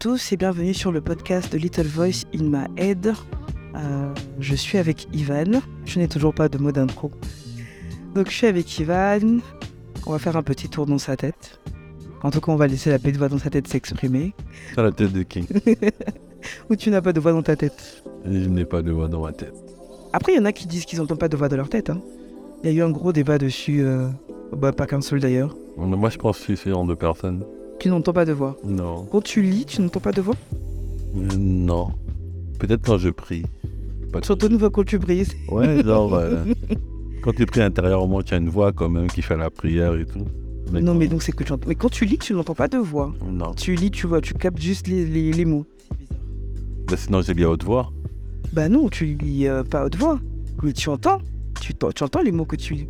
tous et bienvenue sur le podcast de Little Voice in my head. Je suis avec Ivan. Je n'ai toujours pas de mot d'intro. Donc je suis avec Ivan. On va faire un petit tour dans sa tête. En tout cas, on va laisser la petite voix dans sa tête s'exprimer. Dans la tête de qui? Ou tu n'as pas de voix dans ta tête? Je n'ai pas de voix dans ma tête. Après, il y en a qui disent qu'ils n'entendent pas de voix dans leur tête. Il y a eu un gros débat dessus, pas qu'un seul d'ailleurs. Moi, je pense que c'est ce genre de personne. Tu n'entends pas de voix? Non. Quand tu lis, tu n'entends pas de voix? Non. Peut-être quand je prie. Surtout une voix quand tu pries. Ouais, genre... quand tu pries intérieurement, tu as une voix quand même qui fait la prière et tout. Mais non, mais donc c'est que tu entends. Mais quand tu lis, tu n'entends pas de voix. Non. Tu lis, tu vois, tu captes juste les mots. C'est bizarre. Bah sinon, c'est bien haute voix. Bah non, tu lis pas haute voix. Mais tu entends. Tu entends les mots que tu lis.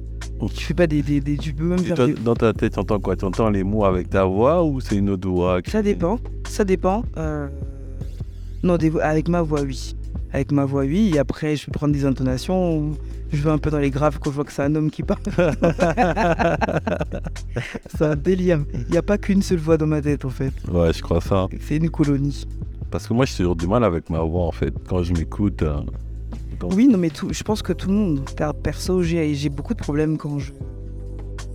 Tu fais pas des tu peux même faire toi, des... Dans ta tête, tu entends quoi? Tu entends les mots avec ta voix ou c'est une autre voix qui... Ça dépend. Non, avec ma voix, oui. Avec ma voix, oui. Et après, je vais prendre des intonations. Je vais un peu dans les graves quand je vois que c'est un homme qui parle. C'est un délire. Il n'y a pas qu'une seule voix dans ma tête, en fait. Ouais, je crois ça. C'est une colonie. Parce que moi, je suis toujours du mal avec ma voix, en fait. Quand je m'écoute... Oui, non, mais je pense que tout le monde. Perso, j'ai beaucoup de problèmes quand je...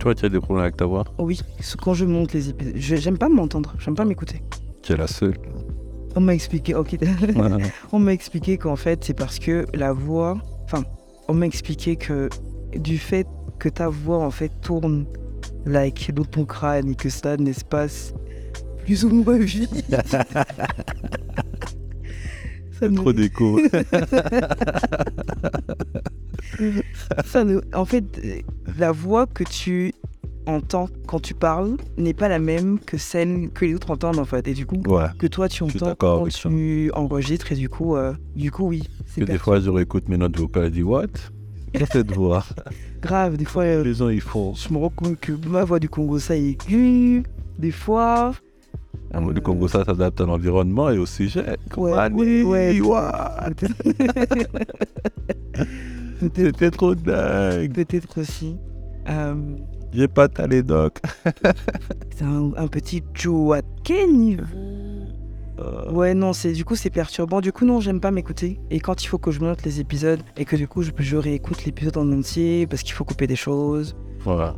Toi, tu as des problèmes avec ta voix? Oui, quand je monte les épisodes. J'aime pas m'entendre, j'aime pas m'écouter. Tu es la seule. On m'a expliqué, ok. On m'a expliqué qu'en fait, c'est parce que la voix... Enfin, on m'a expliqué que du fait que ta voix, en fait, tourne like dans ton crâne et que ça a un espace plus ou moins vide. C'est trop déco. En fait, la voix que tu entends quand tu parles n'est pas la même que celle que les autres entendent, en fait. Et du coup, ouais, que toi, tu entends quand tu enregistres. Et du coup oui. Que des fois, je réécoute mes notes vocales et dis « What ?» cette voix. Grave, des fois... les gens, ils font... Je me rends compte que ma voix du Congo, ça est aiguë. Des fois... La voix du Congo, ça s'adapte à l'environnement et au sujet. C'était trop dingue. Peut-être aussi. J'ai pas talé doc. C'est un petit joie. Quel niveau? Ouais, non, c'est perturbant. Du coup, non, j'aime pas m'écouter. Et quand il faut que je monte les épisodes et que du coup, je réécoute l'épisode en entier parce qu'il faut couper des choses. Voilà.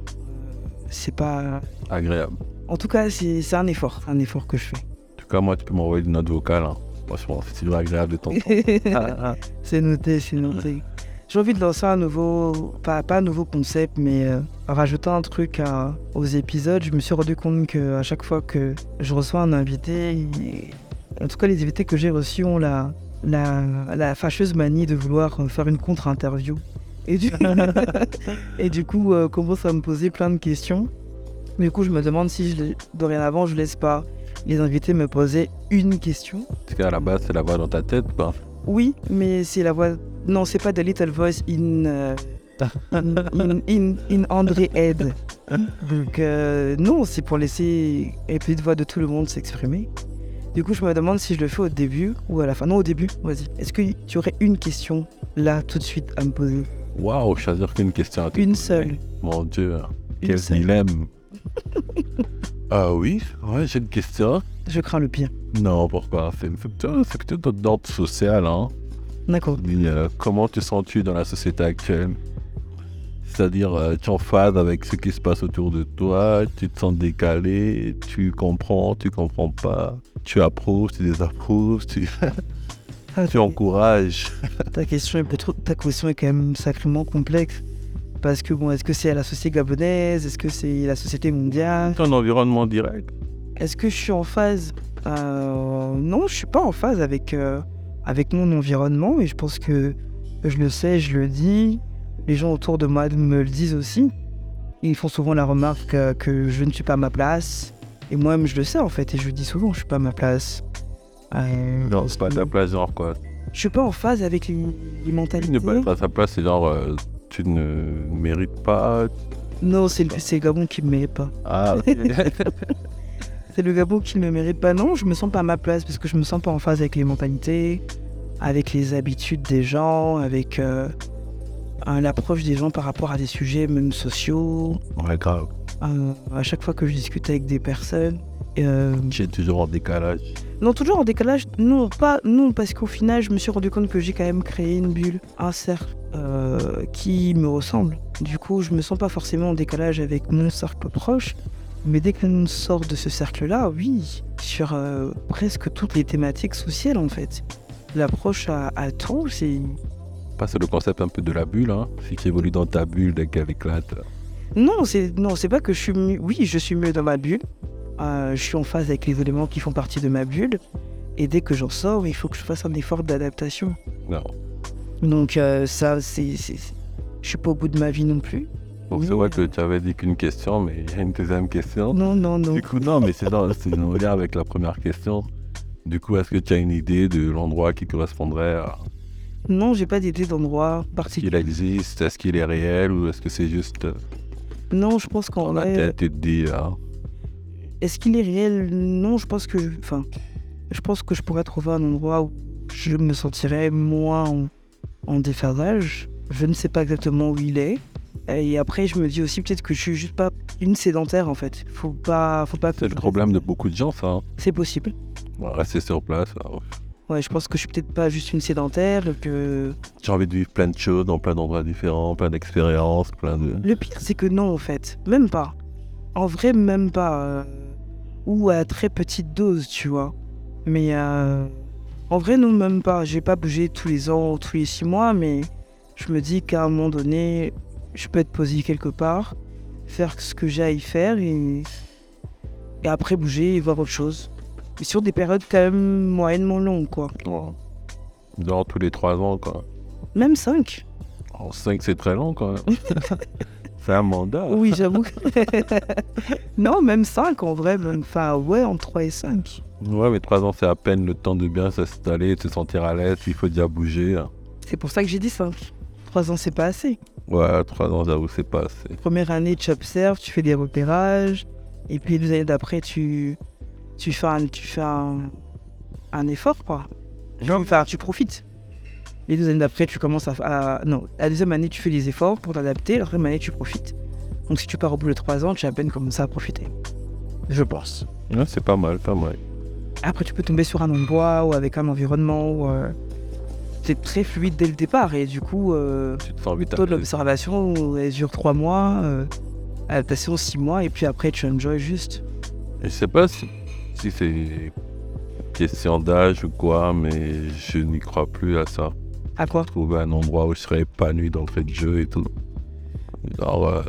C'est pas... agréable. En tout cas, c'est un effort que je fais. En tout cas, moi, tu peux m'envoyer des notes vocales. Franchement, c'est toujours agréable de t'entendre. C'est noté. J'ai envie de lancer un nouveau, pas un nouveau concept, mais en rajoutant un truc aux épisodes. Je me suis rendu compte qu'à chaque fois que je reçois un invité, en tout cas, les invités que j'ai reçus ont la fâcheuse manie de vouloir faire une contre-interview. Et du coup, commence à me poser plein de questions. Du coup, je me demande si dorénavant, je laisse pas les invités me poser une question. Parce qu'à la base, c'est la voix dans ta tête, quoi. Oui, mais c'est la voix... Non, c'est pas The Little Voice in André Head. Donc, non, c'est pour laisser les petites voix de tout le monde s'exprimer. Du coup, je me demande si je le fais au début ou à la fin. Non, au début, vas-y. Est-ce que tu aurais une question, là, tout de suite, à me poser? Waouh, je suis sûr qu'une question à te poser. Une seule. Mon Dieu, quel dilemme. Ah oui, ouais, j'ai une question. Je crains le pire. Non, pourquoi? C'est plutôt d'ordre social, hein. D'accord. Et, comment te sens-tu dans la société actuelle? C'est-à-dire, tu es en phase avec ce qui se passe autour de toi, tu te sens décalé, tu comprends pas, tu approuves, tu désapprouves, tu encourages. Ta question est quand même sacrément complexe. Parce que bon, est-ce que c'est la société gabonaise? Est-ce que c'est la société mondiale? C'est un environnement direct. Est-ce que je suis en phase? Non, je suis pas en phase avec mon environnement et je pense que je le sais, je le dis. Les gens autour de moi me le disent aussi. Ils font souvent la remarque que je ne suis pas à ma place. Et moi-même, je le sais en fait et je le dis souvent, je suis pas à ma place. Non, c'est pas à ta place, genre quoi. Je suis pas en phase avec les mentalités. Ne pas être à ta place, c'est genre... tu ne mérites pas. Non, c'est le Gabon qui ne me mérite pas. Ah, okay. C'est le Gabon qui ne me mérite pas. Non, je ne me sens pas à ma place parce que je ne me sens pas en phase avec les mentalités, avec les habitudes des gens, avec l'approche des gens par rapport à des sujets même sociaux. Ouais, grave. À chaque fois que je discute avec des personnes, J'ai toujours en décalage. Non, toujours en décalage. Non, pas non, parce qu'au final, je me suis rendu compte que j'ai quand même créé une bulle, un cercle qui me ressemble. Du coup, je me sens pas forcément en décalage avec mon cercle proche. Mais dès qu'on sort de ce cercle-là, oui, sur presque toutes les thématiques sociales, en fait. L'approche à temps, c'est... C'est le concept un peu de la bulle, hein. Si tu évolues dans ta bulle, dès qu'elle éclate... Non, c'est pas que je suis mieux... Oui, je suis mieux dans ma bulle. Je suis en phase avec les éléments qui font partie de ma bulle. Et dès que j'en sors, il faut que je fasse un effort d'adaptation. Non. Donc ça, c'est... Je suis pas au bout de ma vie non plus. Donc, c'est vrai que tu avais dit qu'une question, mais il y a une deuxième question. Non. Du coup, non, mais c'est dans le lien avec la première question. Du coup, est-ce que tu as une idée de l'endroit qui correspondrait à... Non, j'ai pas d'idée d'endroit particulier. Est-ce qu'il existe? Est-ce qu'il est réel? Ou est-ce que c'est juste... Non, je pense qu'en vrai... Dans la tête, tu te dis... Hein. Est-ce qu'il est réel? Non, je pense que... Enfin, je pense que je pourrais trouver un endroit où je me sentirais moins en déphasage. Je ne sais pas exactement où il est. Et après, je me dis aussi peut-être que je suis juste pas une sédentaire en fait. Faut pas. C'est le problème de beaucoup de gens, ça. Hein. C'est possible. Ouais, rester sur place. Ouais. Ouais, je pense que je suis peut-être pas juste une sédentaire, que. J'ai envie de vivre plein de choses, dans plein d'endroits différents, plein d'expériences, plein de. Le pire, c'est que non en fait, même pas. En vrai, même pas. Ou à très petite dose, tu vois. Mais en vrai, non, même pas. J'ai pas bougé tous les ans, tous les 6 mois, mais je me dis qu'à un moment donné. Je peux être posé quelque part, faire ce que j'ai à y faire et après bouger et voir autre chose. Mais sur des périodes quand même moyennement longues, quoi. Ouais. Genre tous les 3 ans, quoi. Même 5. Oh, 5, c'est très long, quand même. C'est un mandat. Oui, j'avoue. Non, même 5, en vrai. Enfin, ouais, entre 3 et 5. Ouais, mais 3 ans, c'est à peine le temps de bien s'installer, de se sentir à l'aise, il faut déjà bouger. Hein. C'est pour ça que j'ai dit 5. 3 ans, c'est pas assez. Ouais, 3 ans, j'avoue, c'est pas assez. Première année, tu observes, tu fais des repérages. Et puis, 2 années d'après, tu fais un effort, quoi. Genre, enfin, tu profites. Les 2 années d'après, tu commences à... Non, la 2e année, tu fais des efforts pour t'adapter. La 3e année, tu profites. Donc, si tu pars au bout de 3 ans, tu as à peine commencé à profiter. Je pense. Ouais, c'est pas mal, pas mal. Après, tu peux tomber sur un endroit ou avec un environnement ou... C'est très fluide dès le départ et du coup taux de l'observation elle dure 3 mois, adaptation 6 mois et puis après tu enjoy juste. Je sais pas si c'est question d'âge ou quoi, mais je n'y crois plus à ça. À quoi? Trouver un endroit où je serais épanoui dans le fait de jeu et tout. Alors,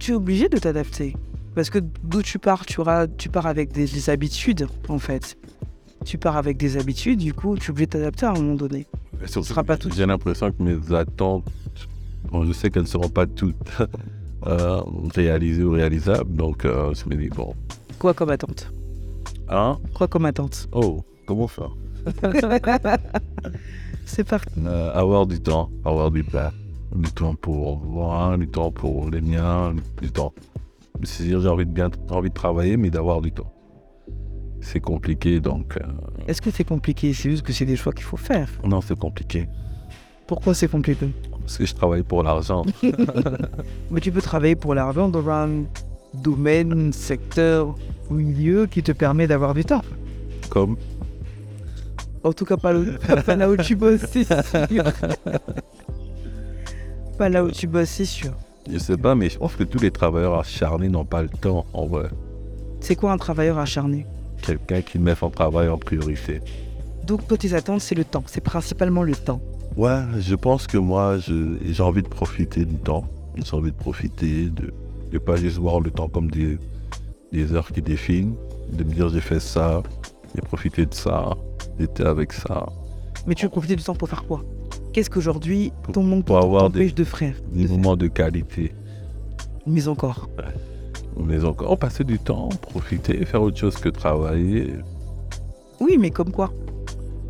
tu es obligé de t'adapter parce que d'où tu pars, tu pars avec des habitudes en fait. Tu pars avec des habitudes, du coup tu es obligé de t'adapter à un moment donné. Surtout, j'ai l'impression que mes attentes, bon, je sais qu'elles ne seront pas toutes réalisées ou réalisables, donc je me dis bon. Quoi comme attente? Hein? Quoi comme attente? Oh, comment ça? C'est parti. Avoir du temps, avoir du plat. Du temps pour moi, du temps pour les miens, du temps. C'est-à-dire, j'ai envie de travailler, mais d'avoir du temps. C'est compliqué, donc... Est-ce que c'est compliqué? C'est juste que c'est des choix qu'il faut faire. Non, c'est compliqué. Pourquoi c'est compliqué? Parce que je travaille pour l'argent. Mais tu peux travailler pour l'argent dans un domaine, secteur ou milieu qui te permet d'avoir du temps. Comme? En tout cas, pas là où tu bosses, c'est sûr. Pas là où tu bosses, c'est sûr. Je sais pas, mais je pense que tous les travailleurs acharnés n'ont pas le temps, en vrai. C'est quoi un travailleur acharné? Quelqu'un qui met son travail en priorité. Donc, toi, tes attentes, c'est le temps. C'est principalement le temps. Ouais, je pense que moi, j'ai envie de profiter du temps. J'ai envie de profiter, de ne pas juste voir le temps comme des heures qui défilent. De me dire, j'ai fait ça, j'ai profité de ça, j'étais avec ça. Mais tu veux profiter du temps pour faire quoi? Qu'est-ce qu'aujourd'hui, ton monde t'empêche de faire? Des moments de qualité. Mais encore. Ouais. Mais encore passer du temps, profiter, faire autre chose que travailler. Oui, mais comme quoi?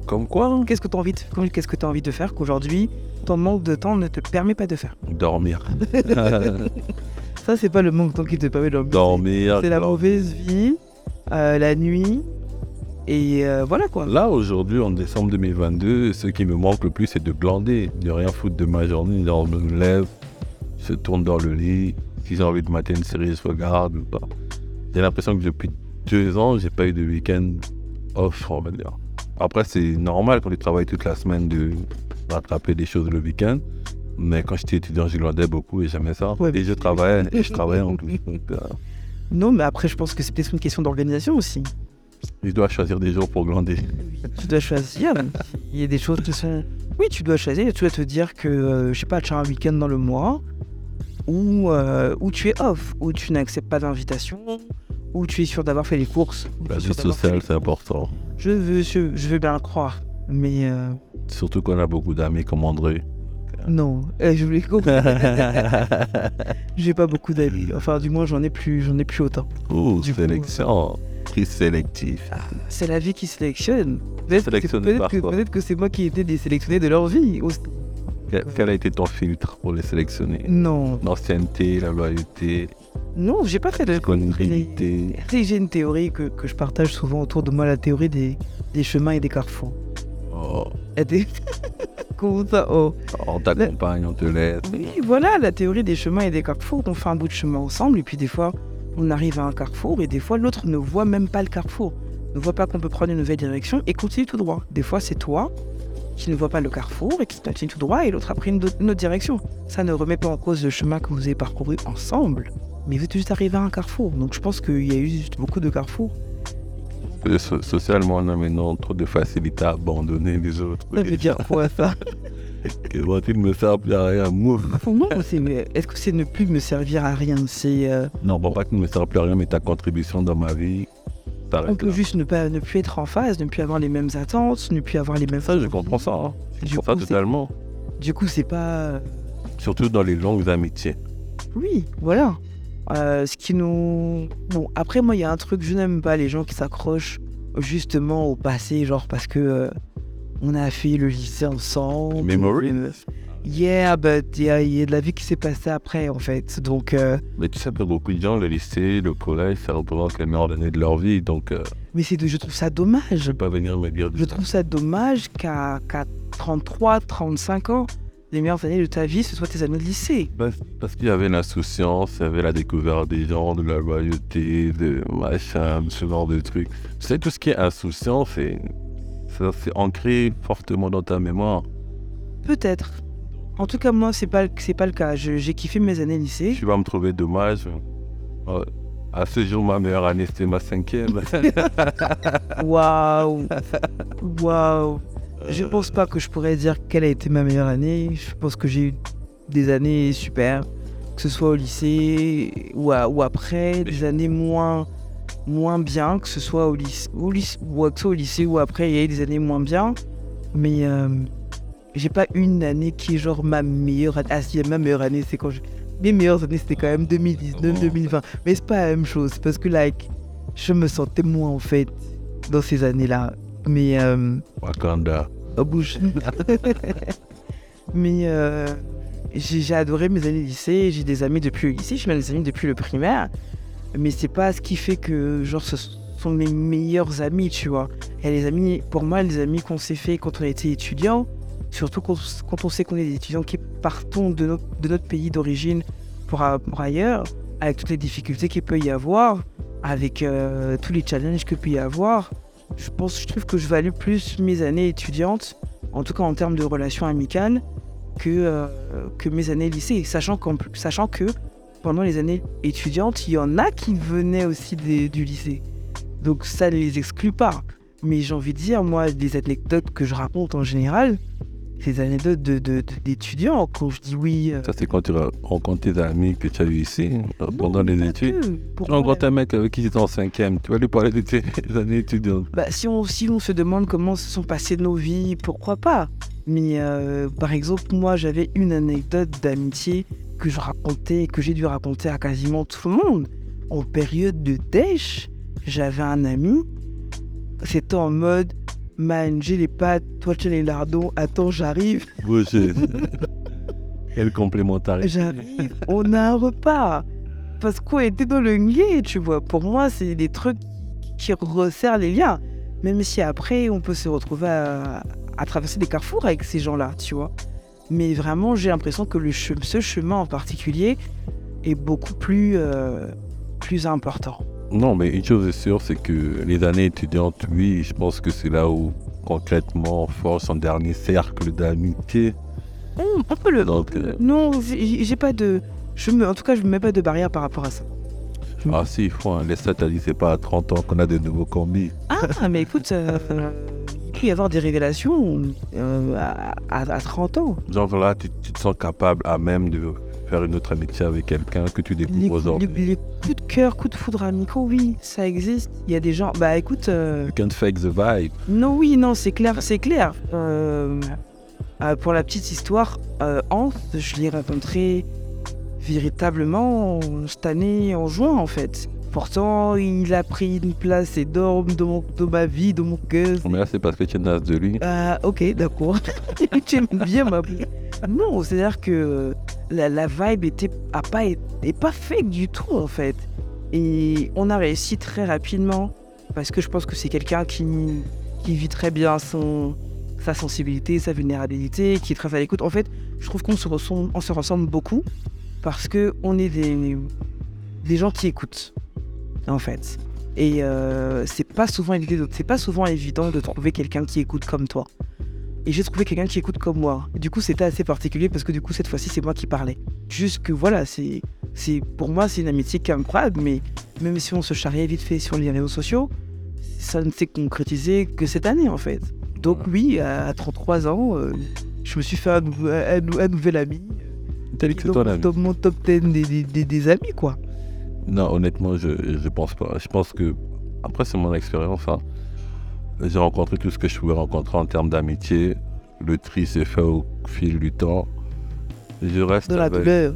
Comme quoi? Qu'est-ce que tu as envie de faire qu'aujourd'hui, ton manque de temps ne te permet pas de faire? Dormir. Ça, c'est pas le manque de temps qui te permet de dormir. C'est la mauvaise vie, la nuit, et voilà quoi. Là, aujourd'hui, en décembre 2022, ce qui me manque le plus, c'est de glander, de rien foutre de ma journée. Genre, je me lève, je tourne dans le lit. Si j'ai envie de mater une série, je regarde ou pas. J'ai l'impression que depuis 2 ans, j'ai pas eu de week-end off, on va dire. Après, c'est normal quand tu travailles toute la semaine de rattraper des choses le week-end. Mais quand j'étais étudiant, je glandais beaucoup et j'aimais ça. Ouais, et je travaillais en plus. Non, mais après, je pense que c'est peut-être une question d'organisation aussi. Je dois choisir des jours pour glander. Tu dois choisir. Il y a des choses qui sont... Oui, tu dois choisir. Tu dois te dire que, je sais pas, tu as un week-end dans le mois où tu es off, où tu n'acceptes pas d'invitation, où tu es sûr d'avoir fait les courses. La vie sociale, c'est important. Je veux bien le croire, mais... Surtout qu'on a beaucoup d'amis comme André. Non, je voulais couper. J'ai pas beaucoup d'amis. Enfin, du moins, j'en ai plus autant. Oh, sélection. Prise sélective. Ah, c'est la vie qui sélectionne. Peut-être que c'est moi qui étais désélectionné de leur vie. Quel a été ton filtre pour les sélectionner? Non. L'ancienneté, la loyauté. Non, j'ai pas fait de... Connerie. J'ai une théorie que je partage souvent autour de moi, la théorie des chemins et des carrefours. Oh. Comment ça, oh? On t'accompagne, on te laisse. Oui, voilà, la théorie des chemins et des carrefours. On fait un bout de chemin ensemble et puis des fois, on arrive à un carrefour et des fois, l'autre ne voit même pas le carrefour. Ne voit pas qu'on peut prendre une nouvelle direction et continue tout droit. Des fois, c'est toi qui ne voit pas le carrefour et qui continue tout droit et l'autre a pris une autre direction. Ça ne remet pas en cause le chemin que vous avez parcouru ensemble. Mais vous êtes juste arrivé à un carrefour. Donc, je pense qu'il y a eu juste beaucoup de carrefours. Socialement, on a maintenant trop de facilité à abandonner les autres. Ça veut dire quoi, ça? Quand il me sert plus à rien, move. Non, est-ce que c'est ne plus me servir à rien? C'est Non, bon, pas que ne me sert plus à rien, mais ta contribution dans ma vie. On peut juste ne plus être en phase, ne plus avoir les mêmes attentes, ne plus avoir les mêmes... Ça, je comprends ça. Hein. Je comprends ça totalement. Du coup, c'est pas... Surtout dans les longues amitiés. Oui, voilà. Ce qui nous... Bon, après, moi, il y a un truc, je n'aime pas les gens qui s'accrochent justement au passé, genre parce que on a fait le lycée ensemble. Memory. Yeah, but il y a de la vie qui s'est passée après, en fait. Donc, mais tu sais, pour beaucoup de gens, le lycée, le collège, ça représente les meilleures années de leur vie, donc... Mais je trouve ça dommage. Je ne vais pas venir me dire du tout. Je trouve ça dommage qu'à 33, 35 ans, les meilleures années de ta vie, ce soit tes années de lycée. Parce qu'il y avait l'insouciance, il y avait la découverte des gens, de la loyauté, de machin, ce genre de trucs. Tu sais, tout ce qui est insouciant, c'est ancré fortement dans ta mémoire. Peut-être. En tout cas, moi, c'est pas le cas. J'ai kiffé mes années lycée. Tu vas me trouver dommage. À ce jour, ma meilleure année, c'était ma 5e. Waouh. Je pense pas que je pourrais dire quelle a été ma meilleure année. Je pense que j'ai eu des années super, que ce soit au lycée ou après, des années moins bien, que ce soit au lycée ou après, il y a eu des années moins bien. Mais j'ai pas une année qui est genre ma meilleure année. Ah si, ma meilleure année, c'est quand mes meilleures années, c'était quand même 2019, 2020. Mais c'est pas la même chose parce que je me sentais moins en fait dans ces années-là. Mais Wakanda. Oh, bouge. Mais j'ai adoré mes années de lycée. J'ai des amis depuis le lycée. J'ai même des amis depuis le primaire. Mais c'est pas ce qui fait que genre ce sont mes meilleurs amis, tu vois. Et les amis, pour moi, les amis qu'on s'est fait quand on était étudiant. Surtout quand on sait qu'on est des étudiants qui partons de notre pays d'origine pour ailleurs, avec toutes les difficultés qu'il peut y avoir, avec tous les challenges qu'il peut y avoir, je trouve que je value plus mes années étudiantes, en tout cas en termes de relations amicales, que mes années lycée, sachant que pendant les années étudiantes, il y en a qui venaient aussi du lycée. Donc ça ne les exclut pas. Mais j'ai envie de dire, moi, des anecdotes que je raconte en général, ces anecdotes d'étudiants, quand je dis oui... Ça, c'est quand tu rencontres tes amis que tu as eu ici, pendant les études. Tu rencontres un mec avec qui tu étais en 5e, tu vas lui parler de tes années étudiantes. Bah, si on se demande comment se sont passées nos vies, pourquoi pas? Mais par exemple, moi, j'avais une anecdote d'amitié que je racontais, que j'ai dû raconter à quasiment tout le monde. En période de dèche, j'avais un ami, c'était en mode... Man, j'ai les pattes, toi tu as les lardons, attends, j'arrive. Quelle complémentarité. J'arrive, on a un repas. Parce qu'on était dans le lien, tu vois. Pour moi, c'est des trucs qui resserrent les liens. Même si après, on peut se retrouver à traverser des carrefours avec ces gens-là, tu vois. Mais vraiment, j'ai l'impression que ce chemin en particulier est beaucoup plus important. Non, mais une chose est sûre, c'est que les années étudiantes, oui, je pense que c'est là où concrètement on forge son dernier cercle d'amitié. On peut le. Donc, non, j'ai pas de. En tout cas, je me mets pas de barrière par rapport à ça. Ah si, il faut, hein. Les stats, c'est pas à 30 ans qu'on a de nouveaux combis. Ah, mais écoute, il peut y avoir des révélations à 30 ans. Genre voilà, tu te sens capable à même de faire une autre amitié avec quelqu'un que tu découvres aujourd'hui. Les coups de cœur, coups de foudre amicaux, oui, ça existe. Il y a des gens, bah écoute... You can't fake the vibe. Non, oui, non, c'est clair, c'est clair. Pour la petite histoire, Hans, je l'ai rencontré... véritablement cette année en juin en fait. Pourtant, il a pris une place énorme de ma vie, de mon cœur. Mais là, c'est parce que tu es naze de lui. Ok, d'accord. Tu aimes bien ma boue. Non, c'est-à-dire que la vibe n'est pas fake du tout en fait. Et on a réussi très rapidement parce que je pense que c'est quelqu'un qui vit très bien sa sensibilité, sa vulnérabilité, qui est très à l'écoute. En fait, je trouve qu'on se ressemble beaucoup. Parce qu'on est des gens qui écoutent, en fait. Et c'est pas souvent évident de trouver quelqu'un qui écoute comme toi. Et j'ai trouvé quelqu'un qui écoute comme moi. Du coup, c'était assez particulier parce que du coup, cette fois-ci, c'est moi qui parlais. Juste que voilà, pour moi, c'est une amitié qui est incroyable, mais même si on se charriait vite fait sur les réseaux sociaux, ça ne s'est concrétisé que cette année, en fait. Donc oui, à 33 ans, je me suis fait un nouvel ami. C'est ton ami. Mon top 10 des amis, quoi. Non, honnêtement, je pense pas. Je pense que, après, c'est mon expérience. Hein. J'ai rencontré tout ce que je pouvais rencontrer en termes d'amitié. Le tri s'est fait au fil du temps. Je reste de la douleur.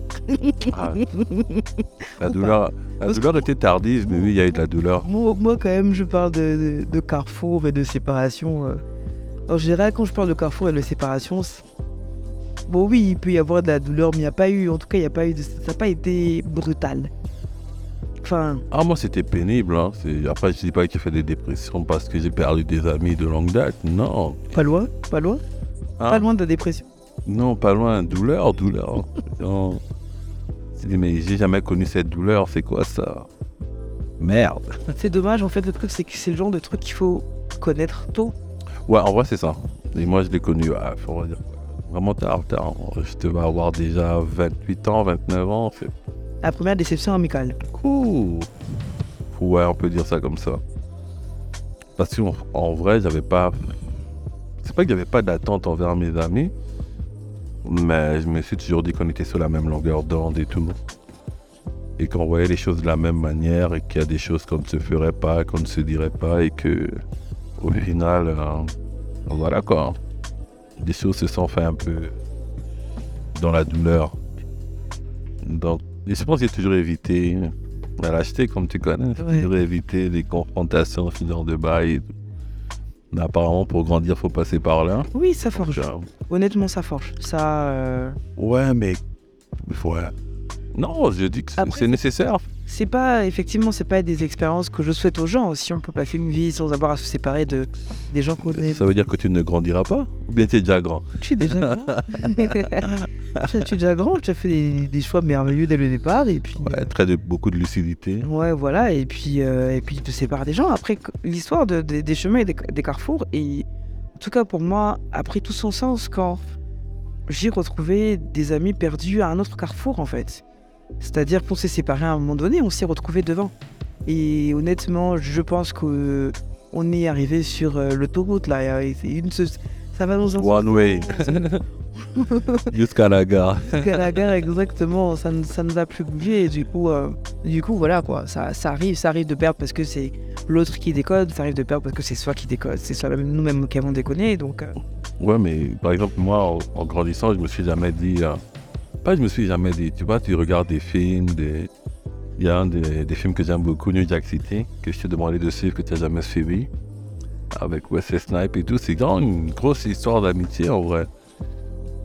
La douleur était tardive, mais oui, il y a eu de la douleur. Moi, quand même, je parle de carrefour et de séparation. En général, quand je parle de carrefour et de séparation, bon oui, il peut y avoir de la douleur, mais il n'y a pas eu, en tout cas, ça n'a pas été brutal. Enfin... Ah, moi, c'était pénible. Hein. Après, je ne dis pas que j'ai fait des dépressions parce que j'ai perdu des amis de longue date, non. Pas loin hein? Pas loin de la dépression. Non, pas loin. Douleur. Non. Mais j'ai jamais connu cette douleur, c'est quoi ça? Merde. C'est dommage, en fait, le truc, c'est que c'est le genre de truc qu'il faut connaître tôt. Ouais, en vrai, c'est ça. Et moi, je l'ai connu, faut dire... Vraiment tard. Je devais avoir déjà 28 ans, 29 ans. La première déception amicale. Cool. Ouais, on peut dire ça comme ça. Parce que en vrai, j'avais pas... C'est pas que j'avais pas d'attente envers mes amis, mais je me suis toujours dit qu'on était sur la même longueur d'onde et tout. Et qu'on voyait les choses de la même manière et qu'il y a des choses qu'on ne se ferait pas, qu'on ne se dirait pas et que, au final, voilà quoi. Des choses se sont fait un peu dans la douleur. Donc, je pense que j'ai toujours évité la lâcheté, comme tu connais. J'ai toujours évité les confrontations, ce genre de bail. Mais apparemment, pour grandir, il faut passer par là. Oui, ça forge. Genre. Honnêtement, ça forge. Ça. Ouais, mais. Ouais. Non, je dis que après, c'est nécessaire. C'est pas, effectivement, c'est pas des expériences que je souhaite aux gens. Si on peut pas faire une vie sans avoir à se séparer des gens qu'on aime. Ça veut dire que tu ne grandiras pas? Ou bien tu es déjà grand? Je suis déjà grand. Je suis déjà grand, tu as fait des choix merveilleux dès le départ. Et puis, ouais, beaucoup de lucidité. Ouais, voilà, et puis tu te sépares des gens. Après, l'histoire des chemins et des carrefours, et, en tout cas pour moi, a pris tout son sens quand j'ai retrouvé des amis perdus à un autre carrefour en fait. C'est-à-dire qu'on s'est séparés à un moment donné, on s'est retrouvés devant. Et honnêtement, je pense qu'on est arrivé sur l'autoroute là. Ça va dans un One way. Jusqu'à la gare. Jusqu'à la gare, exactement. Ça ne va plus bouger. Du coup, voilà quoi. Ça arrive de perdre parce que c'est l'autre qui décode. Ça arrive de perdre parce que c'est soi qui décode. C'est nous-mêmes qui avons déconné. Donc. Ouais, mais par exemple, moi, en grandissant, je me suis jamais dit. Tu vois, tu regardes des films, il y a un des films que j'aime beaucoup, New Jack City, que je t'ai demandé de suivre, que tu n'as jamais suivi, avec Wesley Snipes et tout. C'est vraiment une grosse histoire d'amitié en vrai.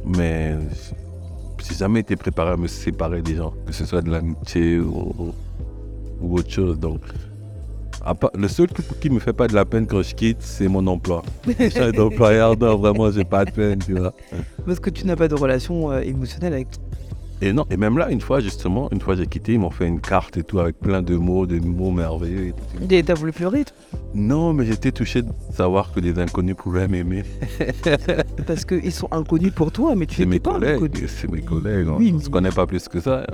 Mais j'ai jamais été préparé à me séparer des gens, que ce soit de l'amitié ou autre chose. Donc, le seul truc qui ne me fait pas de la peine quand je quitte, c'est mon emploi. Je suis un employeur, non, vraiment, j'ai pas de peine, tu vois. Parce que tu n'as pas de relation émotionnelle avec. Et non, et même là, une fois j'ai quitté, ils m'ont fait une carte et tout avec plein de mots, des mots merveilleux. Et t'as voulu pleurer? Non, mais j'étais touché de savoir que des inconnus pouvaient m'aimer. Parce qu'ils sont inconnus pour toi, mais tu n'es pas inconnu. C'est mes collègues, oui, on ne se connaît pas plus que ça.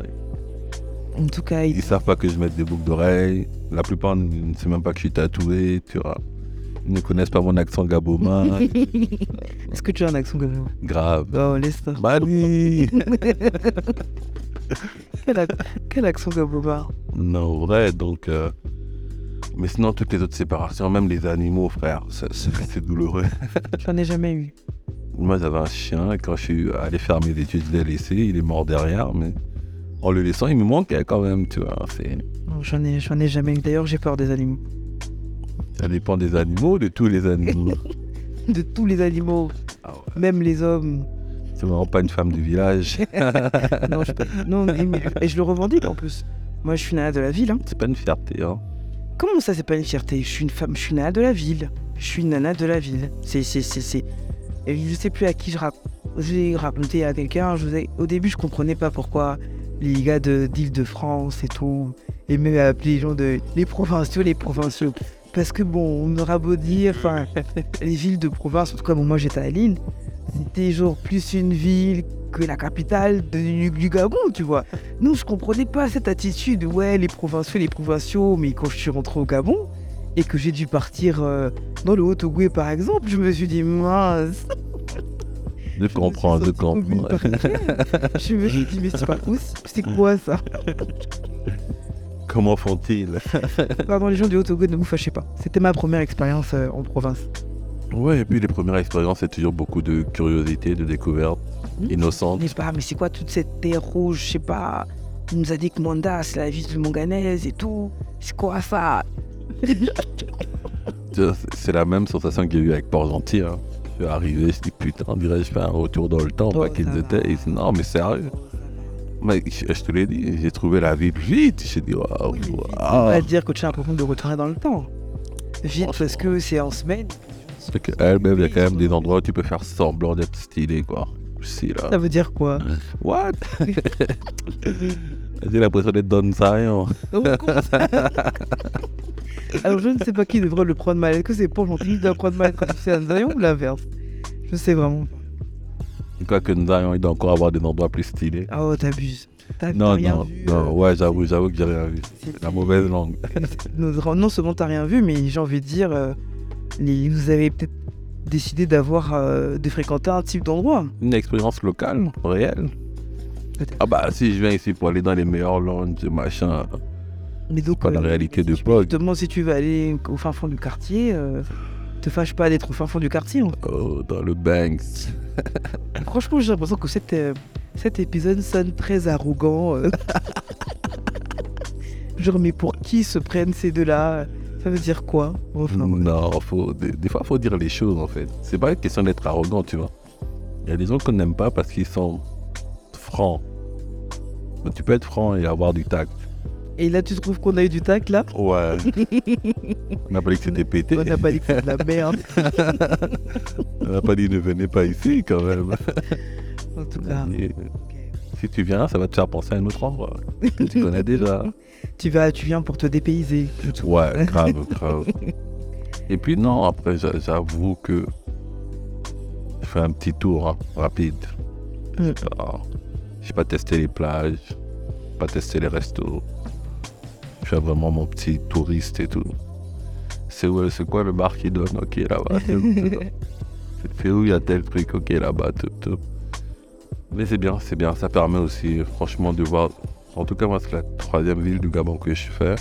En tout cas, ils ne savent pas que je mette des boucles d'oreilles. La plupart ne savent même pas que je suis tatoué, tu vois. Ils ne connaissent pas mon accent gabonais. Est-ce que tu as un accent gabonais? Grave. Oh, laisse ça. Bali. Quel accent gabonais? Non, vrai, donc... Mais sinon, toutes les autres séparations, même les animaux, frère, c'est douloureux. J'en ai jamais eu. Moi, j'avais un chien, et quand je suis allé faire mes études, je l'ai laissé, il est mort derrière, mais en le laissant, il me manquait quand même, tu vois. J'en ai jamais eu. D'ailleurs, j'ai peur des animaux. Ça dépend des animaux, de tous les animaux. De tous les animaux, ah ouais. Même les hommes. C'est vraiment pas une femme du village. Non, et je le revendique en plus. Moi, je suis nana de la ville. Hein. C'est pas une fierté. Hein. Comment ça, c'est pas une fierté? Je suis une femme, je suis nana de la ville. Je suis une nana de la ville. Et je sais plus à qui je raconte. J'ai raconté à quelqu'un. Au début, je comprenais pas pourquoi les gars d'Île-de-France et tout, et même appeler les gens de les provinciaux. Parce que bon, on aura beau dire, enfin, les villes de province, en tout cas, bon, moi j'étais à Lille, c'était genre plus une ville que la capitale du Gabon, tu vois. Nous, je comprenais pas cette attitude, ouais, les provinciaux, mais quand je suis rentré au Gabon et que j'ai dû partir dans le Haut-Ogooué, par exemple, je me suis dit, mince. Je comprends. Je me suis dit, mais c'est pas possible, c'est quoi ça? Comment font-ils? Pardon, les gens du Haut-Ogooué, ne vous fâchez pas. C'était ma première expérience en province. Ouais, et puis les premières expériences, c'est toujours beaucoup de curiosité, de découverte, innocente. Mais c'est quoi toute cette terre rouge? Je sais pas. On nous a dit que Manda, c'est la ville du Monganaise et tout. C'est quoi ça? C'est la même sensation qu'il y a eu avec Port-Gentil. Hein. Je suis arrivé, je dis putain, dirais-je fais un retour dans le temps, pas qu'ils étaient. Et ils disent non, mais sérieux. Mais je te l'ai dit, j'ai trouvé la ville vite. J'ai dit waouh. Oui, wow. À dire que tu as un problème de retourner dans le temps. Vite, parce que c'est en semaine. C'est qu'elle-même, il y a quand même des endroits où tu peux faire semblant d'être stylé, quoi. Si, là. Ça veut dire quoi? What? J'ai l'impression d'être dans le Zion. Alors, je ne sais pas qui devrait le prendre mal. Est-ce que c'est pour gentil de prendre mal quand c'est un Zion ou l'inverse? Je sais vraiment. Quoi que Zion, il doit encore avoir des endroits plus stylés. Ah, oh, t'abuses. Non, ouais, j'avoue que j'ai rien vu. C'est la mauvaise langue. Non seulement t'as rien vu, mais j'ai envie de dire, vous avez peut-être décidé de fréquenter un type d'endroit. Une expérience locale, réelle. Peut-être. Ah bah, si je viens ici pour aller dans les meilleurs lounges, machin, mais donc, c'est pas la réalité de Pog. Justement, si tu veux aller au fin fond du quartier, te fâche pas d'être au fin fond du quartier. Hein. Oh, dans le Banks. Franchement, j'ai l'impression que cet épisode sonne très arrogant. Genre, mais pour qui se prennent ces deux-là? Ça veut dire quoi? Enfin, non, des fois, il faut dire les choses, en fait. C'est pas une question d'être arrogant, tu vois. Il y a des gens qu'on n'aime pas parce qu'ils sont francs. Mais tu peux être franc et avoir du tact. Et là, tu trouves qu'on a eu du tact, là? Ouais. On n'a pas dit que c'était pété. On n'a pas dit que c'était de la merde. On n'a pas dit ne venez pas ici, quand même. En tout cas... Si tu viens, ça va te faire penser à un autre endroit que tu connais déjà. Tu viens pour te dépayser. Ouais, grave. Et puis non, après j'avoue que je fais un petit tour rapide. J'ai pas testé les plages, pas testé les restos. Je fais vraiment mon petit touriste et tout. C'est quoi le bar qui donne? Ok, là-bas. C'est où il y a tel truc? Ok, là-bas, tout. Mais c'est bien, ça permet aussi franchement de voir, en tout cas moi c'est la troisième ville du Gabon que je fais.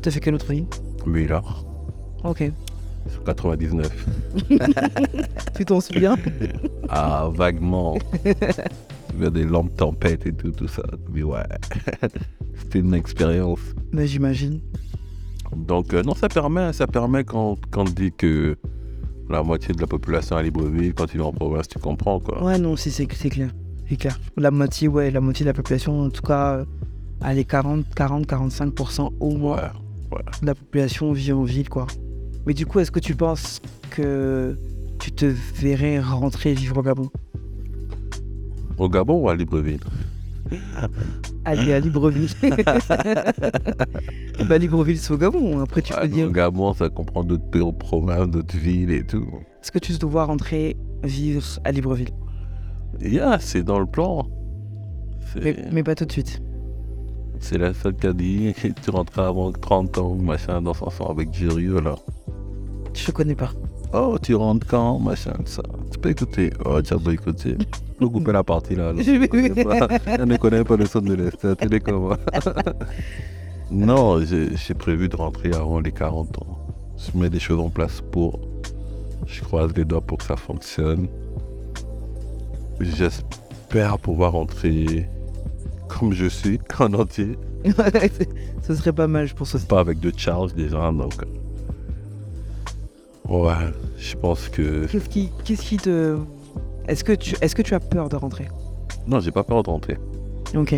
T'as fait quelle autre ville? Mouila. Ok. Sur 99. Tu t'en souviens? Ah, vaguement. Il y a des lampes tempêtes et tout ça, mais ouais, c'était une expérience. Mais j'imagine. Donc non, ça permet quand on dit que... La moitié de la population à Libreville, quand tu vas en province, tu comprends, quoi. Ouais, non, c'est clair. C'est clair. La moitié de la population, en tout cas, elle est 40-45% au moins. Ouais. La population vit en ville, quoi. Mais du coup, est-ce que tu penses que tu te verrais rentrer vivre au Gabon? Au Gabon ou à Libreville? Allez à Libreville. Bah, Libreville, c'est au Gabon. Après, tu peux dire. Au Gabon, ça comprend d'autres provinces, d'autres villes et tout. Est-ce que tu te vois rentrer vivre à Libreville? Yeah, c'est dans le plan. Mais pas tout de suite. C'est la seule qui a dit tu rentres avant 30 ans, machin, dans son sens avec Jerry, voilà. Je connais pas. Oh, tu rentres quand, machin, ça. Tu peux écouter. Oh, tiens, tu peux écouter. Nous couper la partie là. Alors, je ne connais pas le son de l'Est. Tu les comment? Non, j'ai prévu de rentrer avant les 40 ans. Je mets des choses en place pour. Je croise les doigts pour que ça fonctionne. J'espère pouvoir rentrer comme je suis, en entier. Ce serait pas mal, je pense aussi. Pas avec de charge déjà, donc. Ouais, je pense que. Qu'est-ce qui te. Est-ce que tu as peur de rentrer? Non, j'ai pas peur de rentrer. Ok.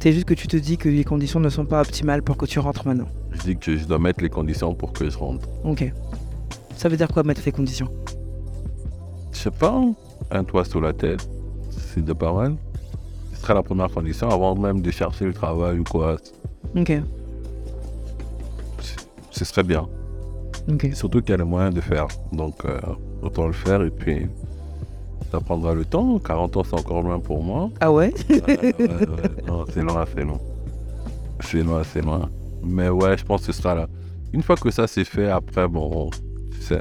C'est juste que tu te dis que les conditions ne sont pas optimales pour que tu rentres maintenant. Je dis que je dois mettre les conditions pour que je rentre. Ok. Ça veut dire quoi mettre les conditions? Je sais pas. Un toit sur la tête, c'est de pas mal. Ce sera la première condition avant même de chercher le travail ou quoi. Ok. Ce serait bien. Okay. Surtout qu'il y a le moyen de faire. Donc autant le faire et puis ça prendra le temps. 40 ans c'est encore loin pour moi. Ah ouais? Ouais. Non, c'est loin, c'est long. C'est loin. Mais ouais, je pense que ce sera là. Une fois que ça c'est fait, après bon, tu sais.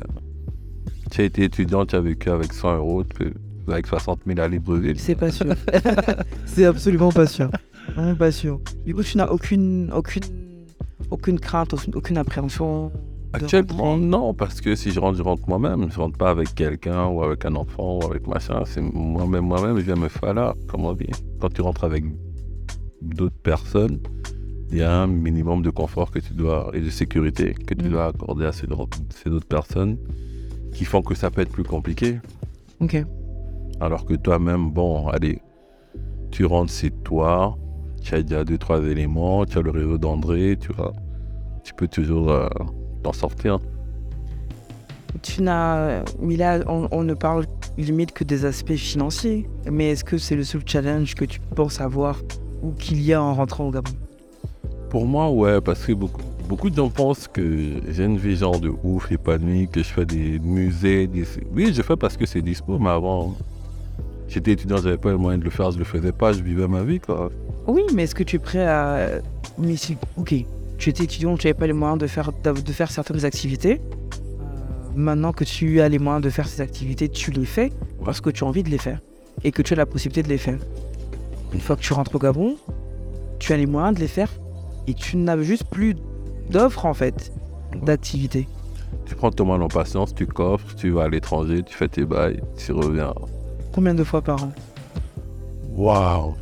Tu as été étudiant, tu as vécu avec 100 euros, avec 60 000 à Libreville. C'est pas sûr. C'est absolument pas sûr. Pas sûr. Du coup, tu n'as aucune crainte, aucune appréhension. Actuellement, non, parce que si je rentre moi-même. Je rentre pas avec quelqu'un ou avec un enfant ou avec machin. C'est moi-même, je viens me faire là. Comment dire ? Quand tu rentres avec d'autres personnes, il y a un minimum de confort que tu dois et de sécurité que tu dois accorder à ces d'autres personnes. Qui font que ça peut être plus compliqué. Ok. Alors que toi-même, bon, allez, tu rentres c'est toi, tu as déjà 2-3 éléments, tu as le réseau d'André, tu vois, tu peux toujours t'en sortir. Tu n'as, mais là, on ne parle limite que des aspects financiers. Mais est-ce que c'est le seul challenge que tu penses avoir ou qu'il y a en rentrant au Gabon? Pour moi, ouais, parce que beaucoup de gens pensent que j'ai une vie genre de ouf épanouie, que je fais des musées. Oui, je fais parce que c'est dispo, mais avant, j'étais étudiant, j'avais pas le moyen de le faire, je le faisais pas, je vivais ma vie, quoi. Oui, mais est-ce que tu es prêt à. Mais si, ok, tu étais étudiant, tu n'avais pas les moyens de faire certaines activités. Maintenant que tu as les moyens de faire ces activités, tu les fais parce que tu as envie de les faire et que tu as la possibilité de les faire. Une fois que tu rentres au Gabon, tu as les moyens de les faire et tu n'as juste plus d'offres en fait, d'activités. Tu prends ton mal en patience, tu coffres, tu vas à l'étranger, tu fais tes bails, tu reviens. Combien de fois par an? Waouh!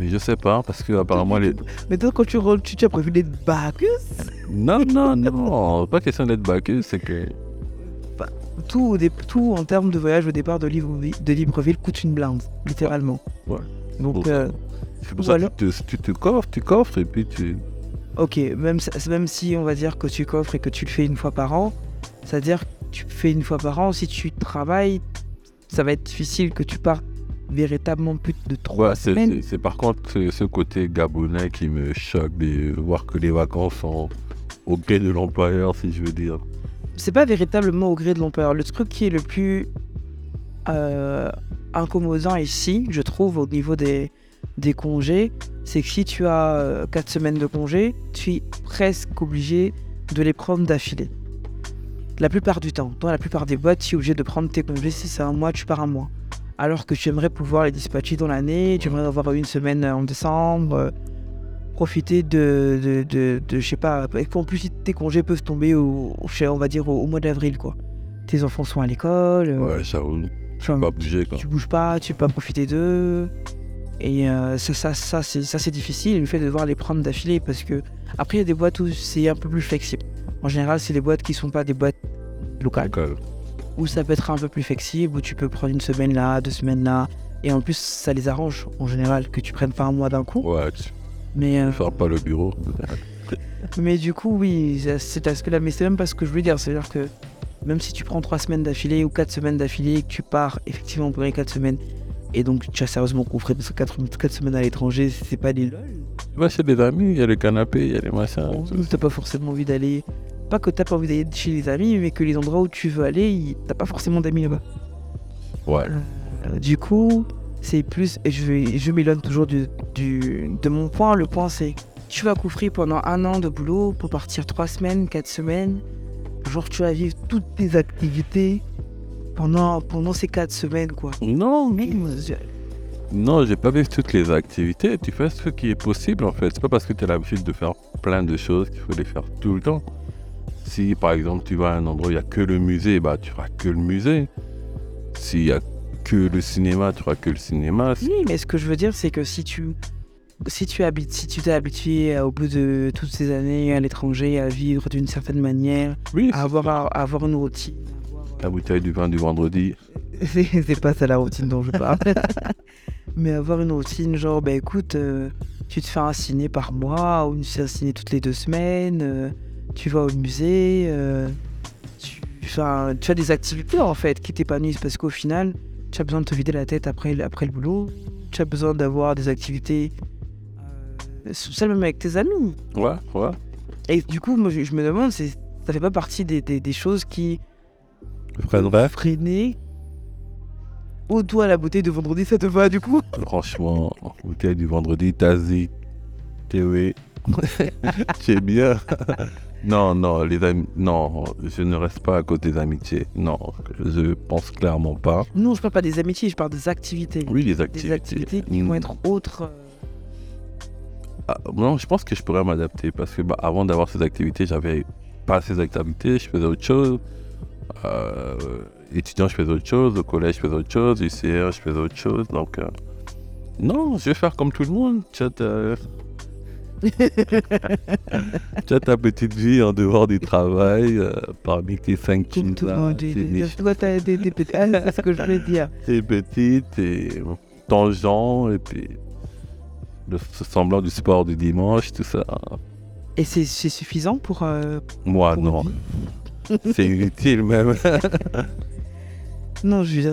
Je sais pas, parce que apparemment les. Mais toi quand tu roules, tu as prévu d'être Bacchus? Non, pas question d'être Bacchus, c'est que. Bah, tout en termes de voyage au départ de Libreville coûte une blinde, littéralement. Ouais. Donc. C'est pour ça que tu coffres et puis tu. Ok, même si on va dire que tu coffres et que tu le fais une fois par an, c'est-à-dire que tu fais une fois par an, si tu travailles, ça va être difficile que tu partes véritablement plus de 3 semaines. C'est par contre ce côté gabonais qui me choque de voir que les vacances sont au gré de l'employeur, si je veux dire. C'est pas véritablement au gré de l'employeur. Le truc qui est le plus incommodant ici, je trouve, au niveau des congés, c'est que si tu as 4 semaines de congés, tu es presque obligé de les prendre d'affilée. La plupart du temps, dans la plupart des boîtes, tu es obligé de prendre tes congés. Si c'est un mois, tu pars un mois. Alors que tu aimerais pouvoir les dispatcher dans l'année, tu aimerais avoir une semaine en décembre, profiter de je sais pas, en plus tes congés peuvent tomber on va dire au mois d'avril, quoi. Tes enfants sont à l'école. Ouais, ça roule. Tu peux pas bouger, quoi. Tu bouges pas, tu peux pas profiter d'eux. Et ça c'est difficile, le fait de devoir les prendre d'affilée, parce que après il y a des boîtes où c'est un peu plus flexible. En général, c'est des boîtes qui sont pas des boîtes locales. Où ça peut être un peu plus flexible, où tu peux prendre une semaine là, 2 semaines là, et en plus ça les arrange en général que tu prennes pas un mois d'un coup. Ouais. Mais faire pas le bureau. Mais du coup oui, c'est à ce que là, mais c'est même pas ce que je voulais dire, c'est-à-dire que même si tu prends 3 semaines d'affilée ou 4 semaines d'affilée, que tu pars effectivement pour les 4 semaines. Et donc, tu as sérieusement compris, parce que 4 semaines à l'étranger, c'est pas des... Bah, c'est des amis, il y a le canapé, il y a les machins. T'as pas forcément envie d'aller... Pas que t'as pas envie d'aller chez les amis, mais que les endroits où tu veux aller, t'as pas forcément d'amis là-bas. Ouais. Du coup, c'est plus... Et je m'éloigne toujours de mon point. Le point, c'est... Tu vas couvrir pendant un an de boulot pour partir 3 semaines, 4 semaines. Genre, tu vas vivre toutes tes activités... Pendant ces 4 semaines, quoi. Non, mais... Non, j'ai pas vu toutes les activités. Tu fais ce qui est possible, en fait. C'est pas parce que tu as l'habitude de faire plein de choses qu'il faut les faire tout le temps. Si, par exemple, tu vas à un endroit où il n'y a que le musée, bah, tu feras que le musée. S'il n'y a que le cinéma, tu feras que le cinéma. Oui, mais ce que je veux dire, c'est que si tu t'es habitué au bout de toutes ces années à l'étranger, à vivre d'une certaine manière, oui, à avoir une routine... La bouteille du vin du vendredi. C'est pas ça la routine dont je parle. Mais avoir une routine genre, bah écoute, tu te fais un ciné par mois, ou tu te fais un ciné toutes les 2 semaines, tu vas au musée, tu as des activités en fait qui t'épanouissent, parce qu'au final, tu as besoin de te vider la tête après le boulot, tu as besoin d'avoir des activités, ça même avec tes amis. Ouais. Et du coup, moi je me demande, ça fait pas partie des choses qui... Freiner au doigt la bouteille de vendredi, ça te va du coup? Franchement, bouteille du vendredi, Tazi, Théoé, c'est bien. Non, les amis, non, je ne reste pas à côté des amitiés. Non, je pense clairement pas. Non, je parle pas des amitiés, je parle des activités. Oui, les activités. Des activités qui vont être autres. Ah, non, je pense que je pourrais m'adapter parce que avant d'avoir ces activités, j'avais pas ces activités, je faisais autre chose. Étudiant, je fais autre chose, au collège, je fais autre chose, lycéen, je fais autre chose, donc non, je vais faire comme tout le monde. Tu as ta petite vie en dehors du travail, parmi tes 5 kilos. Tout le monde, toi, tu as des petites, c'est ce que je voulais dire. T'es petite, t'es tangent, et puis le semblant du sport du dimanche, tout ça. Et c'est suffisant pour... moi, pour non. C'est inutile même. Non, je veux dire...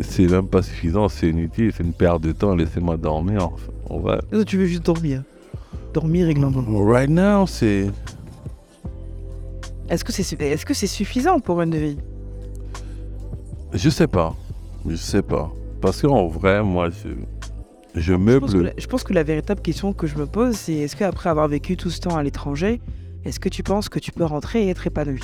C'est même pas suffisant, c'est inutile, c'est une perte de temps, laissez-moi dormir. Tu veux juste dormir. Dormir et glander. Right now, c'est... Est-ce que c'est suffisant pour une vie? Je sais pas. Parce qu'en vrai, moi, je meuble... Je pense que la véritable question que je me pose, c'est est-ce qu'après avoir vécu tout ce temps à l'étranger, est-ce que tu penses que tu peux rentrer et être épanoui?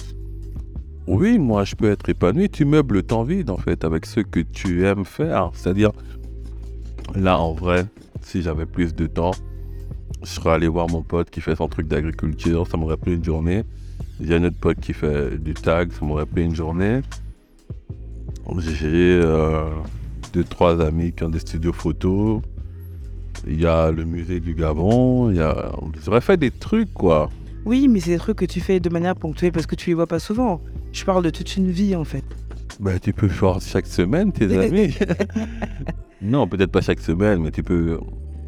Oui, moi, je peux être épanoui. Tu meubles ton vide, en fait, avec ce que tu aimes faire. C'est-à-dire, là, en vrai, si j'avais plus de temps, je serais allé voir mon pote qui fait son truc d'agriculture, ça m'aurait pris une journée. J'ai un autre pote qui fait du tag, ça m'aurait pris une journée. J'ai 2-3 amis qui ont des studios photos. Il y a le musée du Gabon. J'aurais fait des trucs, quoi. Oui, mais c'est des trucs que tu fais de manière ponctuelle parce que tu les vois pas souvent. Je parle de toute une vie, en fait. Bah, tu peux voir chaque semaine tes amis. Non, peut-être pas chaque semaine, mais tu peux...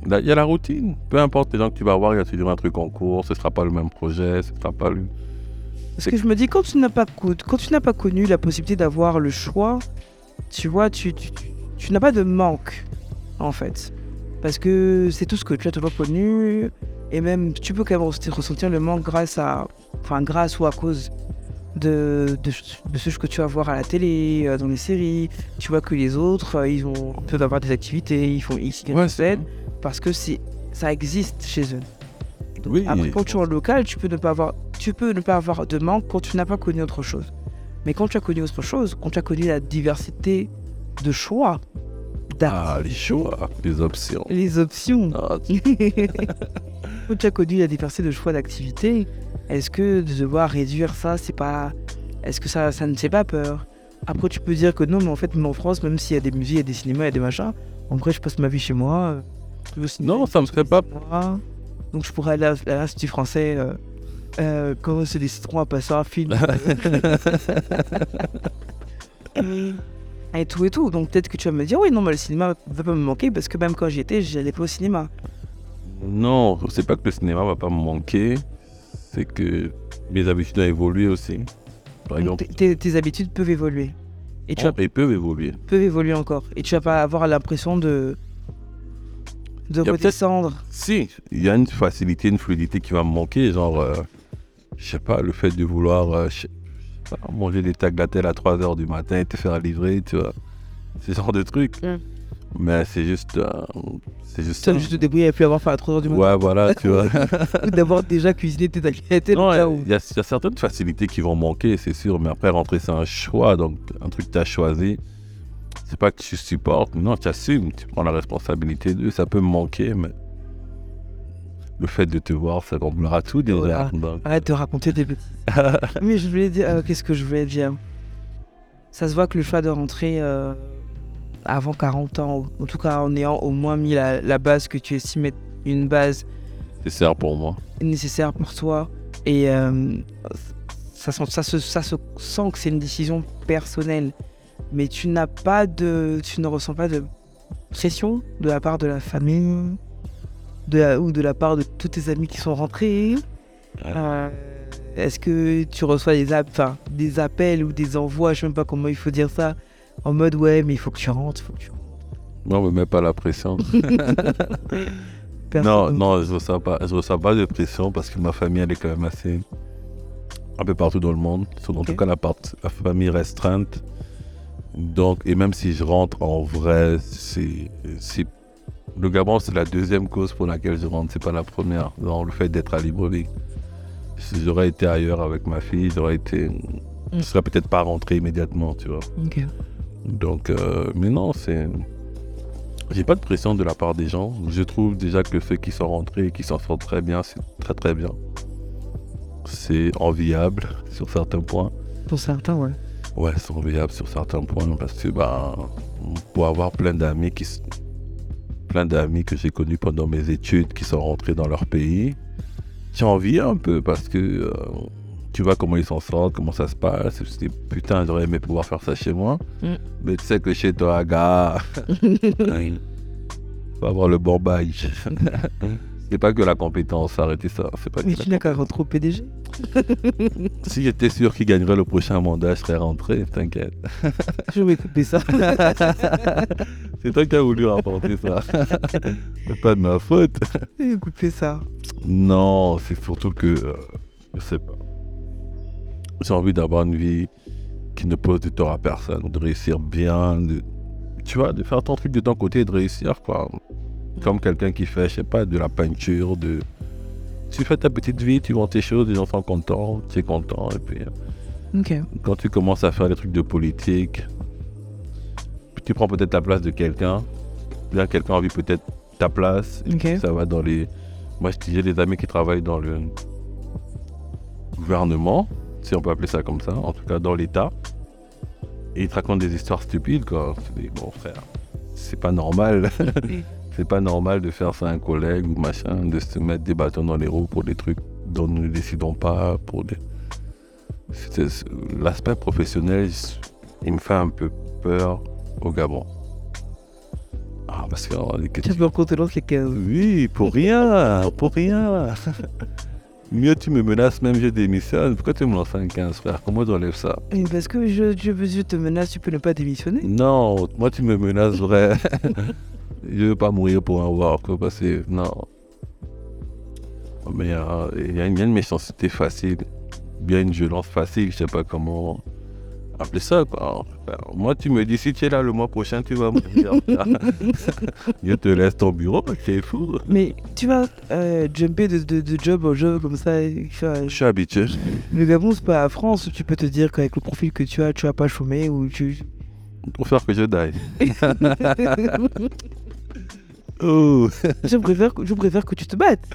Il y a la routine. Peu importe les gens que tu vas voir, il y a toujours un truc en cours, ce sera pas le même projet, ce sera pas le... Parce que je me dis, quand tu n'as pas connu la possibilité d'avoir le choix, tu vois, tu n'as pas de manque, en fait. Parce que c'est tout ce que tu n'as pas connu... Et même, tu peux quand même ressentir le manque grâce ou à cause de ce que tu vas voir à la télé, dans les séries. Tu vois que les autres, ils peuvent avoir des activités, ils font X, Y, Z, parce que ça existe chez eux. Donc, oui, après, quand tu es en local, tu peux ne pas avoir de manque quand tu n'as pas connu autre chose. Mais quand tu as connu autre chose, quand tu as connu la diversité de choix, les choix, les options. Tu as connu la diversité de choix d'activités. Est-ce que de devoir réduire ça, c'est pas... Est-ce que ça ne fait pas peur? Après, tu peux dire que non, mais en fait, en France, même s'il y a des musées, il y a des cinémas, il y a des machins, en vrai, je passe ma vie chez moi. Non, ça me serait pas... Cinémas. Donc, je pourrais aller à l'Institut français quand c'est des citrons à passer un film. Et tout. Donc, peut-être que tu vas me dire, oui, non, mais le cinéma va pas me manquer parce que même quand j'y étais, j'allais pas au cinéma. Non, c'est pas que le cinéma va pas me manquer, c'est que mes habitudes ont évolué aussi. Par exemple, tes habitudes peuvent évoluer. Et tu vas... Ils peuvent évoluer. Ils peuvent évoluer encore. Et tu vas pas avoir l'impression de redescendre. Si, il y a une facilité, une fluidité qui va me manquer. Genre, je sais pas, le fait de vouloir manger des tagliatelles à 3h du matin et te faire livrer, tu vois. Ce genre de trucs. Mm. Mais c'est juste. Tu as juste te débrouiller et puis avoir faim à 3h du matin. Ouais, voilà, tu vois. Ou d'avoir déjà cuisiné tes tagliatelles. Non, il y a certaines facilités qui vont manquer, c'est sûr. Mais après, rentrer, c'est un choix. Donc, un truc que tu as choisi, c'est pas que tu supportes. Non, tu assumes. Tu prends la responsabilité d'eux. Ça peut me manquer, mais. Le fait de te voir, ça comblera tout déjà. Arrête de raconter des petits. Mais je voulais dire. Qu'est-ce que je voulais dire ? Ça se voit que le choix de rentrer. Avant 40 ans, en tout cas en ayant au moins mis la base que tu estimes être une base nécessaire pour moi. Nécessaire pour toi. Et ça se sent que c'est une décision personnelle. Mais tu ne ressens pas de pression de la part de la famille ou de la part de tous tes amis qui sont rentrés. Ouais. Est-ce que tu reçois des appels ou des envois, je ne sais même pas comment il faut dire ça, en mode, ouais, mais il faut que tu rentres, Non, mais mets pas la pression. Non, je ressens pas de pression parce que ma famille, elle est quand même assez... un peu partout dans le monde. En tout cas, la famille restreinte. Donc, et même si je rentre, en vrai, c'est... Le Gabon, c'est la deuxième cause pour laquelle je rentre. C'est pas la première. Genre, le fait d'être à Libreville. Si j'aurais été ailleurs avec ma fille, je serais peut-être pas rentré immédiatement, tu vois. OK. Donc, mais non, j'ai pas de pression de la part des gens. Je trouve déjà que ceux qui sont rentrés et qui s'en sortent très bien, c'est très très bien. C'est enviable sur certains points. Pour certains, ouais. Ouais, c'est enviable sur certains points parce que, pour avoir plein d'amis que j'ai connus pendant mes études qui sont rentrés dans leur pays, j'ai envie un peu parce que tu vois comment ils s'en sortent, comment ça se passe. Putain, j'aurais aimé pouvoir faire ça chez moi. Mm. Mais tu sais que chez toi, gars, faut avoir le bon badge. C'est pas que la compétence, arrêtez ça. C'est pas. Mais tu n'as qu'à rentrer au PDG. Si j'étais sûr qu'il gagnerait le prochain mandat, je serais rentré, t'inquiète. Je vais couper ça. C'est toi qui as voulu rapporter ça. C'est pas de ma faute. Je vais couper ça. Non, c'est surtout que... je sais pas. J'ai envie d'avoir une vie qui ne pose de tort à personne, de réussir bien, tu vois, de faire ton truc de ton côté et de réussir, quoi. Comme quelqu'un qui fait, je sais pas, de la peinture, Tu fais ta petite vie, tu vends tes choses, les gens sont contents, tu es content, et puis... Okay. Quand tu commences à faire des trucs de politique, tu prends peut-être la place de quelqu'un, bien quelqu'un a envie peut-être ta place, et okay. Ça va dans les... Moi, j'ai des amis qui travaillent dans le gouvernement, si on peut appeler ça comme ça, en tout cas dans l'État. Et ils te racontent des histoires stupides, quoi. Tu dis, bon frère, c'est pas normal. C'est pas normal de faire ça à un collègue ou machin, de se mettre des bâtons dans les roues pour des trucs dont nous ne décidons pas. L'aspect professionnel, il me fait un peu peur au Gabon. Ah, parce que... Tu peux compter dans les 15. Oui, pour rien. Mieux tu me menaces, même je démissionne. Pourquoi tu me lances un 15, frère? Comment tu enlèves ça? Parce que je te menace, tu peux ne pas démissionner. Non, moi tu me menaces, vrai. Je veux pas mourir pour un work, parce que non. Mais il y a une méchanceté facile, bien une violence facile, je sais pas comment appeler ça, quoi. Moi tu me dis, si tu es là le mois prochain, tu vas mourir. Je te laisse ton bureau parce que t'es fou. Mais tu vas jumper de job en job comme ça. Je suis habitué. Le Gabon, c'est pas la France, tu peux te dire qu'avec le profil que tu as, tu vas pas chômer ou tu... Pour faire que je die. Oh. Je préfère que tu te battes.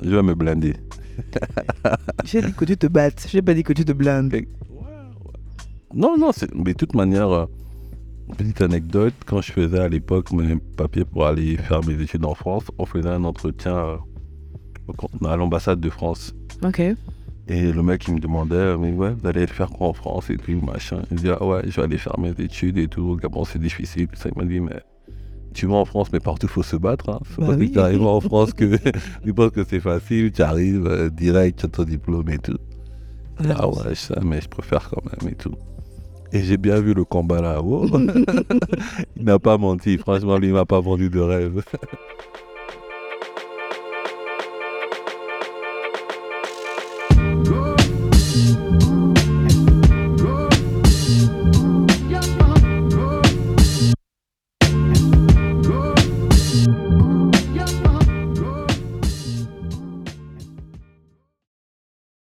Je vais me blinder. J'ai dit que tu te battes, j'ai pas dit que tu te blindes. Non, mais de toute manière, petite anecdote, quand je faisais à l'époque mes papiers pour aller faire mes études en France, on faisait un entretien à l'ambassade de France. Ok. Et le mec, il me demandait, mais ouais, vous allez faire quoi en France et tout, machin. Il me dit, ah ouais, je vais aller faire mes études et tout. Au Gabon, c'est difficile. Ça, il m'a dit, mais tu vas en France, mais partout, il faut se battre. Hein. Faut pas que tu arrives en France, que tu penses que c'est facile, tu arrives direct, tu as ton diplôme et tout. Ah ouais, ça, mais je préfère quand même et tout. Et j'ai bien vu le combat là. Oh. Il n'a pas menti. Franchement, lui, il ne m'a pas vendu de rêve.